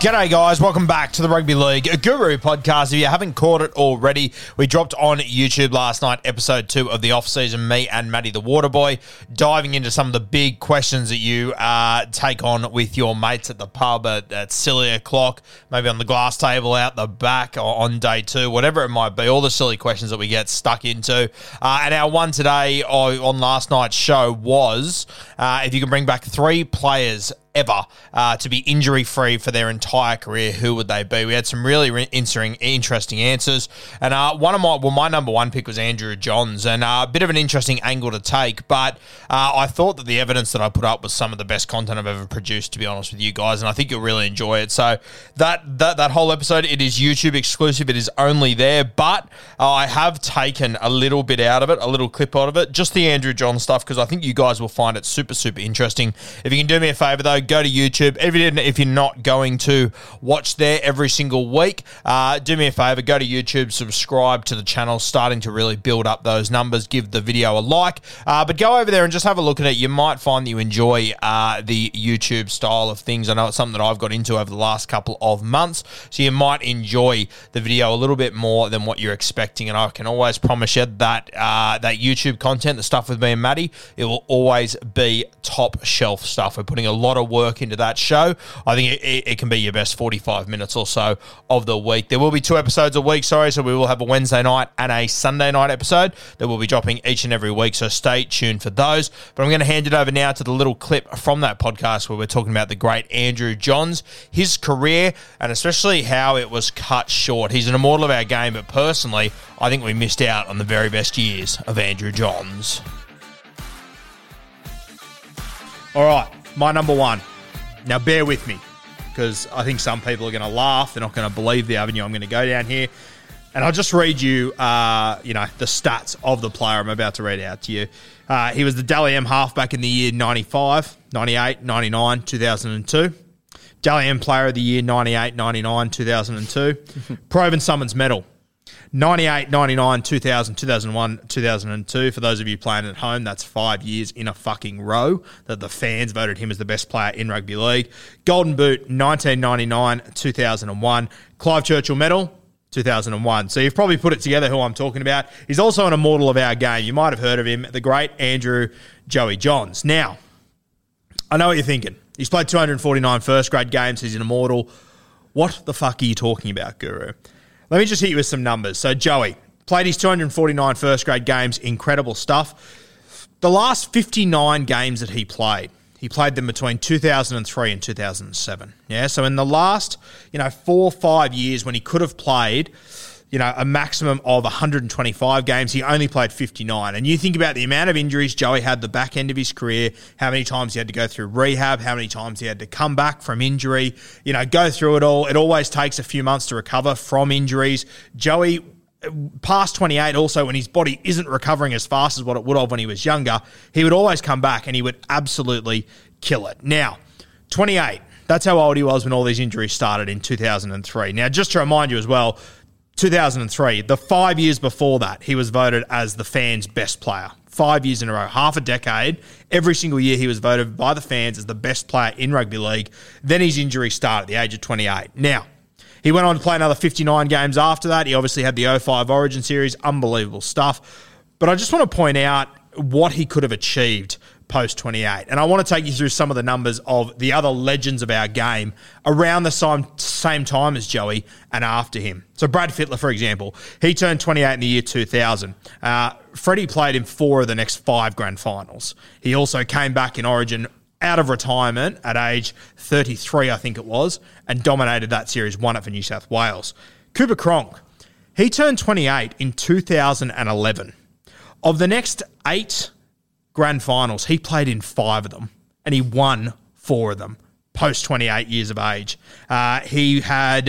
G'day guys, welcome back to the Rugby League Guru podcast. If you haven't caught it already, we dropped on YouTube last night episode 2 of the off-season, me and Maddie the Waterboy, diving into some of the big questions that you take on with your mates at the pub at silly o'clock, maybe on the glass table out the back or on day 2, whatever it might be, all the silly questions that we get stuck into. And our one today on last night's show was if you can bring back 3 players ever to be injury-free for their entire career, who would they be? We had some really interesting answers. And one of my number one pick was Andrew Johns, and a bit of an interesting angle to take, but I thought that the evidence that I put up was some of the best content I've ever produced, to be honest with you guys, and I think you'll really enjoy it. So that whole episode, it is YouTube exclusive. It is only there, but I have taken a little bit out of it, a little clip out of it, just the Andrew Johns stuff, because I think you guys will find it super, super interesting. If you can do me a favour, though, go to YouTube. If you're not going to watch there every single week, do me a favor, go to YouTube, subscribe to the channel, starting to really build up those numbers, give the video a like, but go over there and just have a look at it. You might find that you enjoy the YouTube style of things. I know it's something that I've got into over the last couple of months, so you might enjoy the video a little bit more than what you're expecting, and I can always promise you that that YouTube content, the stuff with me and Maddie, it will always be top shelf stuff. We're putting a lot of work into that show. I think it can be your best 45 minutes or so of the week. There will be 2 episodes a week, so we will have a Wednesday night and a Sunday night episode that will be dropping each and every week, so stay tuned for those. But I'm going to hand it over now to the little clip from that podcast where we're talking about the great Andrew Johns, his career, and especially how it was cut short. He's an immortal of our game, but personally, I think we missed out on the very best years of Andrew Johns. All right. My number one. Now, bear with me, because I think some people are going to laugh. They're not going to believe the avenue I'm going to go down here. And I'll just read you, the stats of the player I'm about to read out to you. He was the Dally M halfback in the year 95, 98, 99, 2002. Dally M player of the year 98, 99, 2002. Proven Summons Medal. 98, 99, 2000, 2001, 2002. For those of you playing at home, that's 5 years in a fucking row that the fans voted him as the best player in rugby league. Golden Boot, 1999, 2001. Clive Churchill Medal, 2001. So you've probably put it together who I'm talking about. He's also an immortal of our game. You might have heard of him, the great Andrew Joey Johns. Now, I know what you're thinking. He's played 249 first-grade games. He's an immortal. What the fuck are you talking about, Guru? Let me just hit you with some numbers. So Joey played his 249 first-grade games, incredible stuff. The last 59 games that he played them between 2003 and 2007. Yeah, so in the last 4 or 5 years when he could have played a maximum of 125 games, he only played 59. And you think about the amount of injuries Joey had the back end of his career, how many times he had to go through rehab, how many times he had to come back from injury, go through it all. It always takes a few months to recover from injuries. Joey past 28 also, when his body isn't recovering as fast as what it would have when he was younger, he would always come back and he would absolutely kill it. Now, 28, that's how old he was when all these injuries started in 2003. Now, just to remind you as well, 2003, the 5 years before that, he was voted as the fans' best player. 5 years in a row, half a decade. Every single year he was voted by the fans as the best player in rugby league. Then his injury started at the age of 28. Now, he went on to play another 59 games after that. He obviously had the 05 Origin Series. Unbelievable stuff. But I just want to point out what he could have achieved post-28. And I want to take you through some of the numbers of the other legends of our game around the same time as Joey and after him. So Brad Fittler, for example, he turned 28 in the year 2000. Freddie played in four of the next five grand finals. He also came back in Origin out of retirement at age 33, I think it was, and dominated that series, won it for New South Wales. Cooper Cronk, he turned 28 in 2011. Of the next eight grand finals, he played in five of them, and he won four of them, post 28 years of age. He had,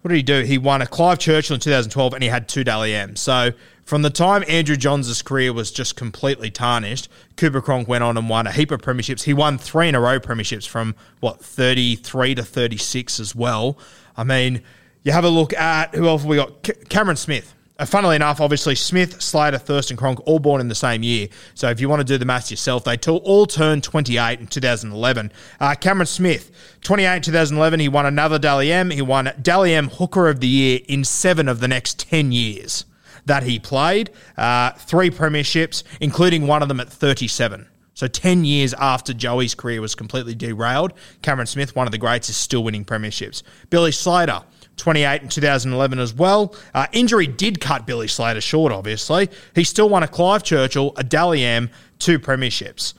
what did he do? He won a Clive Churchill in 2012, and he had two Dally M. So from the time Andrew Johns' career was just completely tarnished, Cooper Cronk went on and won a heap of premierships. He won three in a row premierships from, 33 to 36 as well. I mean, you have a look at, who else have we got? Cameron Smith. Funnily enough, obviously, Smith, Slater, Thurston, Cronk, all born in the same year. So if you want to do the maths yourself, they all turned 28 in 2011. Cameron Smith, 28 in 2011, he won another Dally M. He won Dally M Hooker of the Year in seven of the next 10 years that he played. Three premierships, including one of them at 37. So 10 years after Joey's career was completely derailed, Cameron Smith, one of the greats, is still winning premierships. Billy Slater, 28 in 2011 as well. Injury did cut Billy Slater short, obviously. He still won a Clive Churchill, a Dally M, two premierships.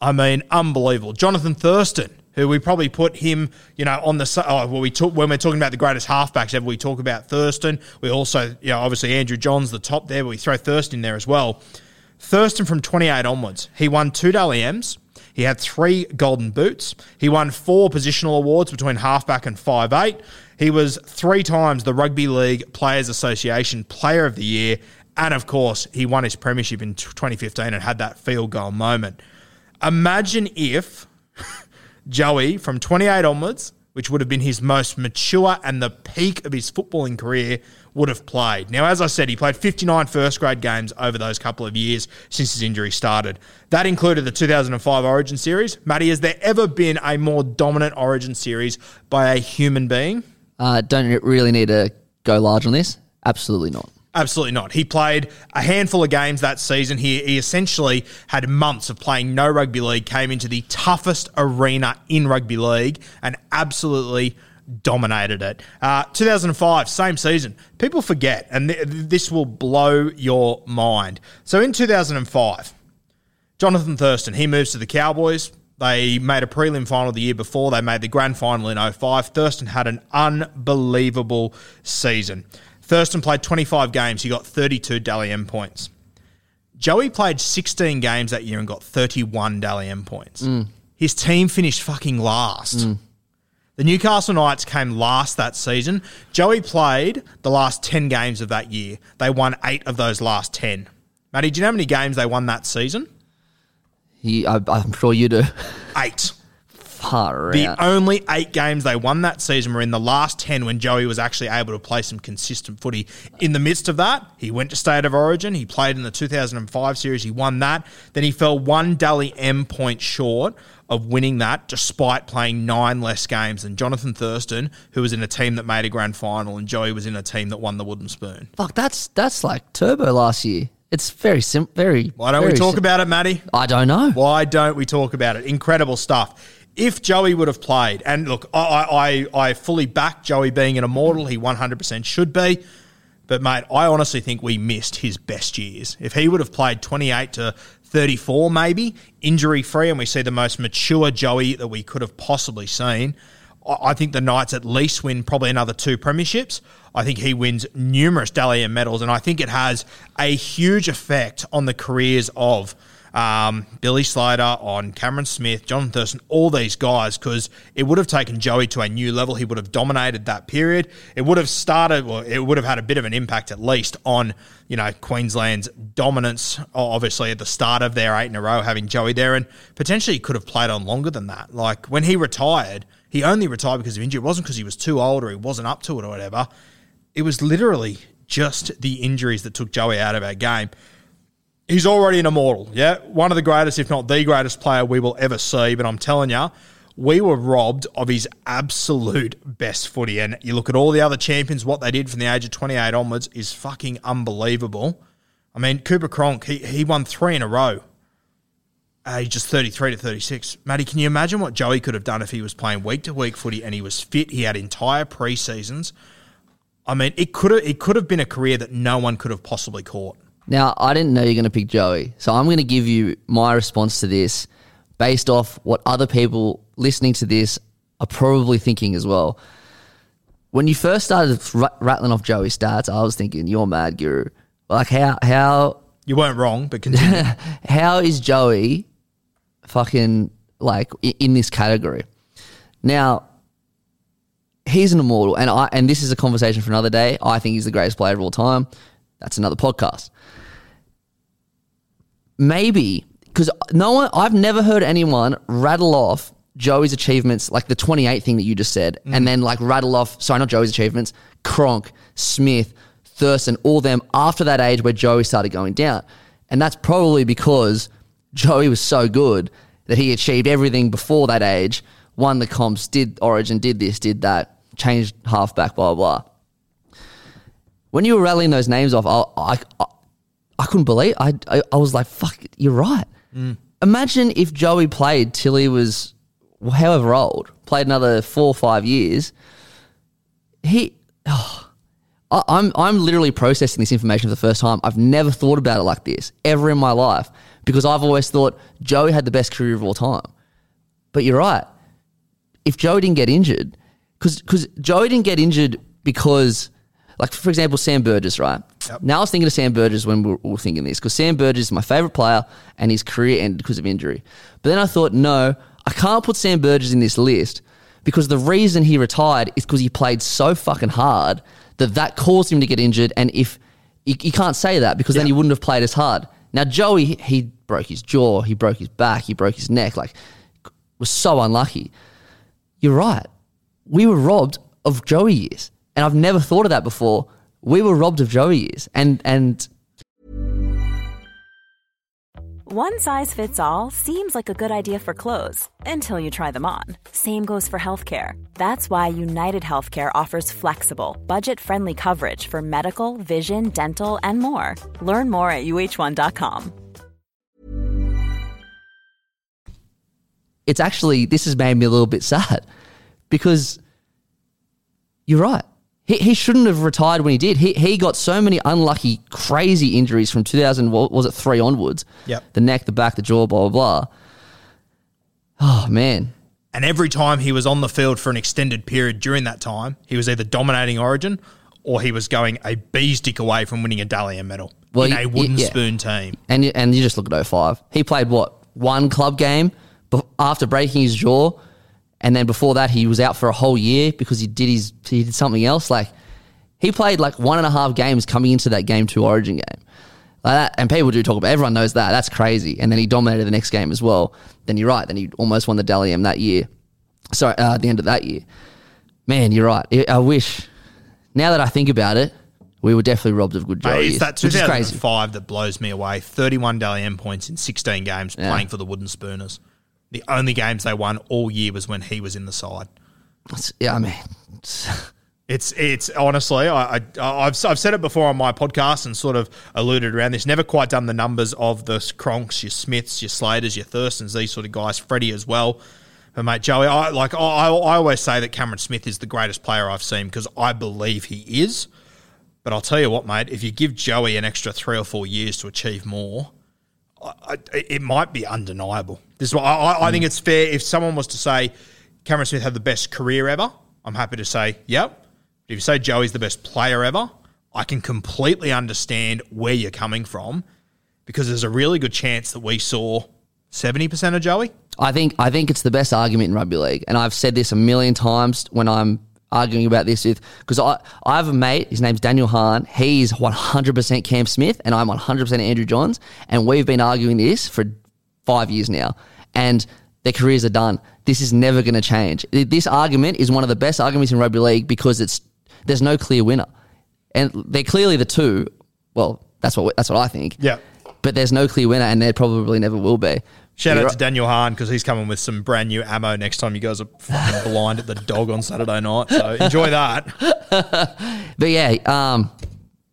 I mean, unbelievable. Jonathan Thurston, who we probably put him, on the... when we're talking about the greatest halfbacks ever, we talk about Thurston. We also, obviously Andrew Johns, the top there, but we throw Thurston in there as well. Thurston from 28 onwards, he won two Dally M's. He had three Golden Boots. He won four positional awards between halfback and 5'8". He was three times the Rugby League Players Association Player of the Year. And, of course, he won his premiership in 2015 and had that field goal moment. Imagine if Joey, from 28 onwards, which would have been his most mature and the peak of his footballing career, would have played. Now, as I said, he played 59 first-grade games over those couple of years since his injury started. That included the 2005 Origin Series. Maddie, has there ever been a more dominant Origin Series by a human being? Don't really need to go large on this. Absolutely not. Absolutely not. He played a handful of games that season. He essentially had months of playing no rugby league, came into the toughest arena in rugby league and absolutely dominated it. 2005, same season. People forget, and this will blow your mind. So in 2005, Jonathan Thurston, he moves to the Cowboys. They made a prelim final the year before. They made the grand final in 05. Thurston had an unbelievable season. Thurston played 25 games. He got 32 Dally M points. Joey played 16 games that year and got 31 Dally M points. His team finished fucking last. The Newcastle Knights came last that season. Joey played the last 10 games of that year. They won 8 of those last 10. Maddie, do you know how many games they won that season? I'm sure you do. 8. Far out. The only 8 games they won that season were in the last 10 when Joey was actually able to play some consistent footy. In the midst of that, he went to State of Origin. He played in the 2005 series. He won that. Then he fell one Dally M point short of winning that despite playing 9 less games than Jonathan Thurston, who was in a team that made a grand final, and Joey was in a team that won the Wooden Spoon. Fuck, that's like turbo last year. It's very simple. Why don't we talk about it, Matty? I don't know. Why don't we talk about it? Incredible stuff. If Joey would have played, and look, I fully back Joey being an immortal. He 100% should be. But, mate, I honestly think we missed his best years. If he would have played 28 to 34 maybe, injury-free, and we see the most mature Joey that we could have possibly seen, I think the Knights at least win probably another 2 premierships. I think he wins numerous Dally M medals, and I think it has a huge effect on the careers of Billy Slater, on Cameron Smith, Jonathan Thurston, all these guys, because it would have taken Joey to a new level. He would have dominated that period. It would have started, well, it would have had a bit of an impact at least on, you know, Queensland's dominance, obviously, at the start of their eight in a row, having Joey there, and potentially could have played on longer than that. Like, when he retired, he only retired because of injury. It wasn't because he was too old or he wasn't up to it or whatever. It was literally just the injuries that took Joey out of our game. He's already an immortal, yeah? One of the greatest, if not the greatest player we will ever see. But I'm telling you, we were robbed of his absolute best footy. And you look at all the other champions, what they did from the age of 28 onwards is fucking unbelievable. I mean, Cooper Cronk, he won three in a row. Age just 33 to 36. Maddie, can you imagine what Joey could have done if he was playing week-to-week footy and he was fit? He had entire pre-seasons. I mean, it could have been a career that no one could have possibly caught. Now, I didn't know you're going to pick Joey, so I'm going to give you my response to this based off what other people listening to this are probably thinking as well. When you first started rattling off Joey's stats, I was thinking, you're mad, Guru. Like, how you weren't wrong, but continue. How is Joey fucking, like, in this category? Now, he's an immortal, and this is a conversation for another day. I think he's the greatest player of all time. That's another podcast. Maybe, because I've never heard anyone rattle off Joey's achievements, like the 28 thing that you just said, and then like rattle off, sorry, not Joey's achievements, Cronk, Smith, Thurston, all them after that age where Joey started going down. And that's probably because Joey was so good that he achieved everything before that age, won the comps, did Origin, did this, did that, changed halfback, blah, blah, blah. When you were rattling those names off, I couldn't believe. I was like, fuck, you're right. Imagine if Joey played till he was however old, played another 4 or 5 years. I'm literally processing this information for the first time. I've never thought about it like this ever in my life, because I've always thought Joey had the best career of all time. But you're right. If Joey didn't get injured, because Joey didn't get injured because. Like, for example, Sam Burgess, right? Yep. Now I was thinking of Sam Burgess when we were thinking this, because Sam Burgess is my favourite player and his career ended because of injury. But then I thought, no, I can't put Sam Burgess in this list because the reason he retired is because he played so fucking hard that caused him to get injured. And if you can't say that because then he wouldn't have played as hard. Now, Joey, he broke his jaw, he broke his back, he broke his neck, like, was so unlucky. You're right. We were robbed of Joey years. And I've never thought of that before. We were robbed of Joey years. And one size fits all seems like a good idea for clothes until you try them on. Same goes for healthcare. That's why UnitedHealthcare offers flexible, budget-friendly coverage for medical, vision, dental, and more. Learn more at uh1.com. It's actually, this has made me a little bit sad because you're right. He shouldn't have retired when he did. He got so many unlucky, crazy injuries from 2003 onwards. Yep. The neck, the back, the jaw, blah, blah, blah. Oh, man. And every time he was on the field for an extended period during that time, he was either dominating Origin or he was going a bee's dick away from winning a Dally M medal in a Wooden Spoon team. And you just look at 05. He played, what, one club game after breaking his jaw? And then before that, he was out for a whole year because he did something else. Like, he played like 1.5 games coming into that Game 2 Origin game. Like that, and people do talk about it. Everyone knows that. That's crazy. And then he dominated the next game as well. Then you're right. Then he almost won the Dally M that year. Sorry, at the end of that year. Man, you're right. I wish, now that I think about it, we were definitely robbed of good Joey. It's that 2005 that blows me away. 31 Dally M points in 16 games playing for the Wooden Spooners. The only games they won all year was when he was in the side. Yeah, I mean, it's honestly, I've said it before on my podcast and sort of alluded around this. Never quite done the numbers of the Cronks, your Smiths, your Slaters, your Thurstons, these sort of guys. Freddie as well, but mate, Joey, I always say that Cameron Smith is the greatest player I've seen because I believe he is. But I'll tell you what, mate, if you give Joey an extra 3 or 4 years to achieve more, it might be undeniable. This is what I think it's fair. If someone was to say Cameron Smith had the best career ever, I'm happy to say, yep. But if you say Joey's the best player ever, I can completely understand where you're coming from. because there's a really good chance that we saw 70% of Joey. I think it's the best argument in rugby league, and I've said this a million times when I'm arguing about this with, because I have a mate, his name's Daniel Hahn, he's 100% Cam Smith, and I'm 100% Andrew Johns, and we've been arguing this for 5 years now, and their careers are done. This is never going to change. This argument is one of the best arguments in rugby league because there's no clear winner, and they're clearly the two. Well, that's what I think. Yeah, but there's no clear winner, and there probably never will be. Shout out to Daniel Hahn because he's coming with some brand new ammo next time you guys are fucking blind at the dog on Saturday night. So enjoy that. But yeah,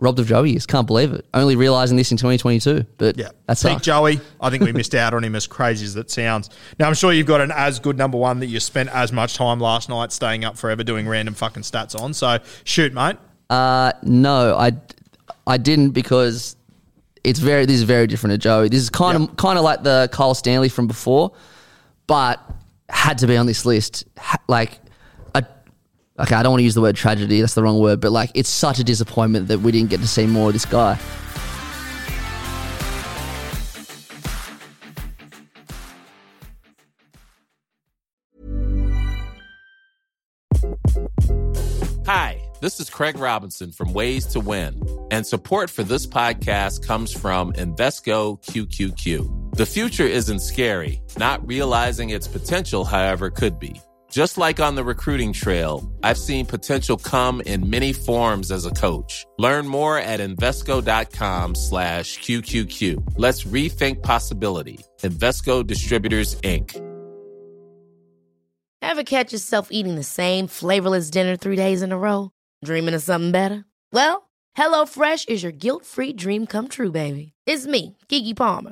robbed of Joey. Just can't believe it. Only realising this in 2022. But yeah, that's peak Joey. I think we missed out on him, as crazy as that sounds. Now, I'm sure you've got an as good number one that you spent as much time last night staying up forever doing random fucking stats on. So shoot, mate. No, I didn't because... This is very different to Joey. This is kind of like the Kyle Stanley from before, but had to be on this list. Okay, I don't want to use the word tragedy. That's the wrong word. But like, it's such a disappointment that we didn't get to see more of this guy. Hi, this is Craig Robinson from Ways to Win, and support for this podcast comes from Invesco QQQ. The future isn't scary, not realizing its potential, however, could be. Just like on the recruiting trail, I've seen potential come in many forms as a coach. Learn more at Invesco.com/QQQ. Let's rethink possibility. Invesco Distributors, Inc. Ever catch yourself eating the same flavorless dinner 3 days in a row? Dreaming of something better? Well, HelloFresh is your guilt-free dream come true, baby. It's me, Kiki Palmer.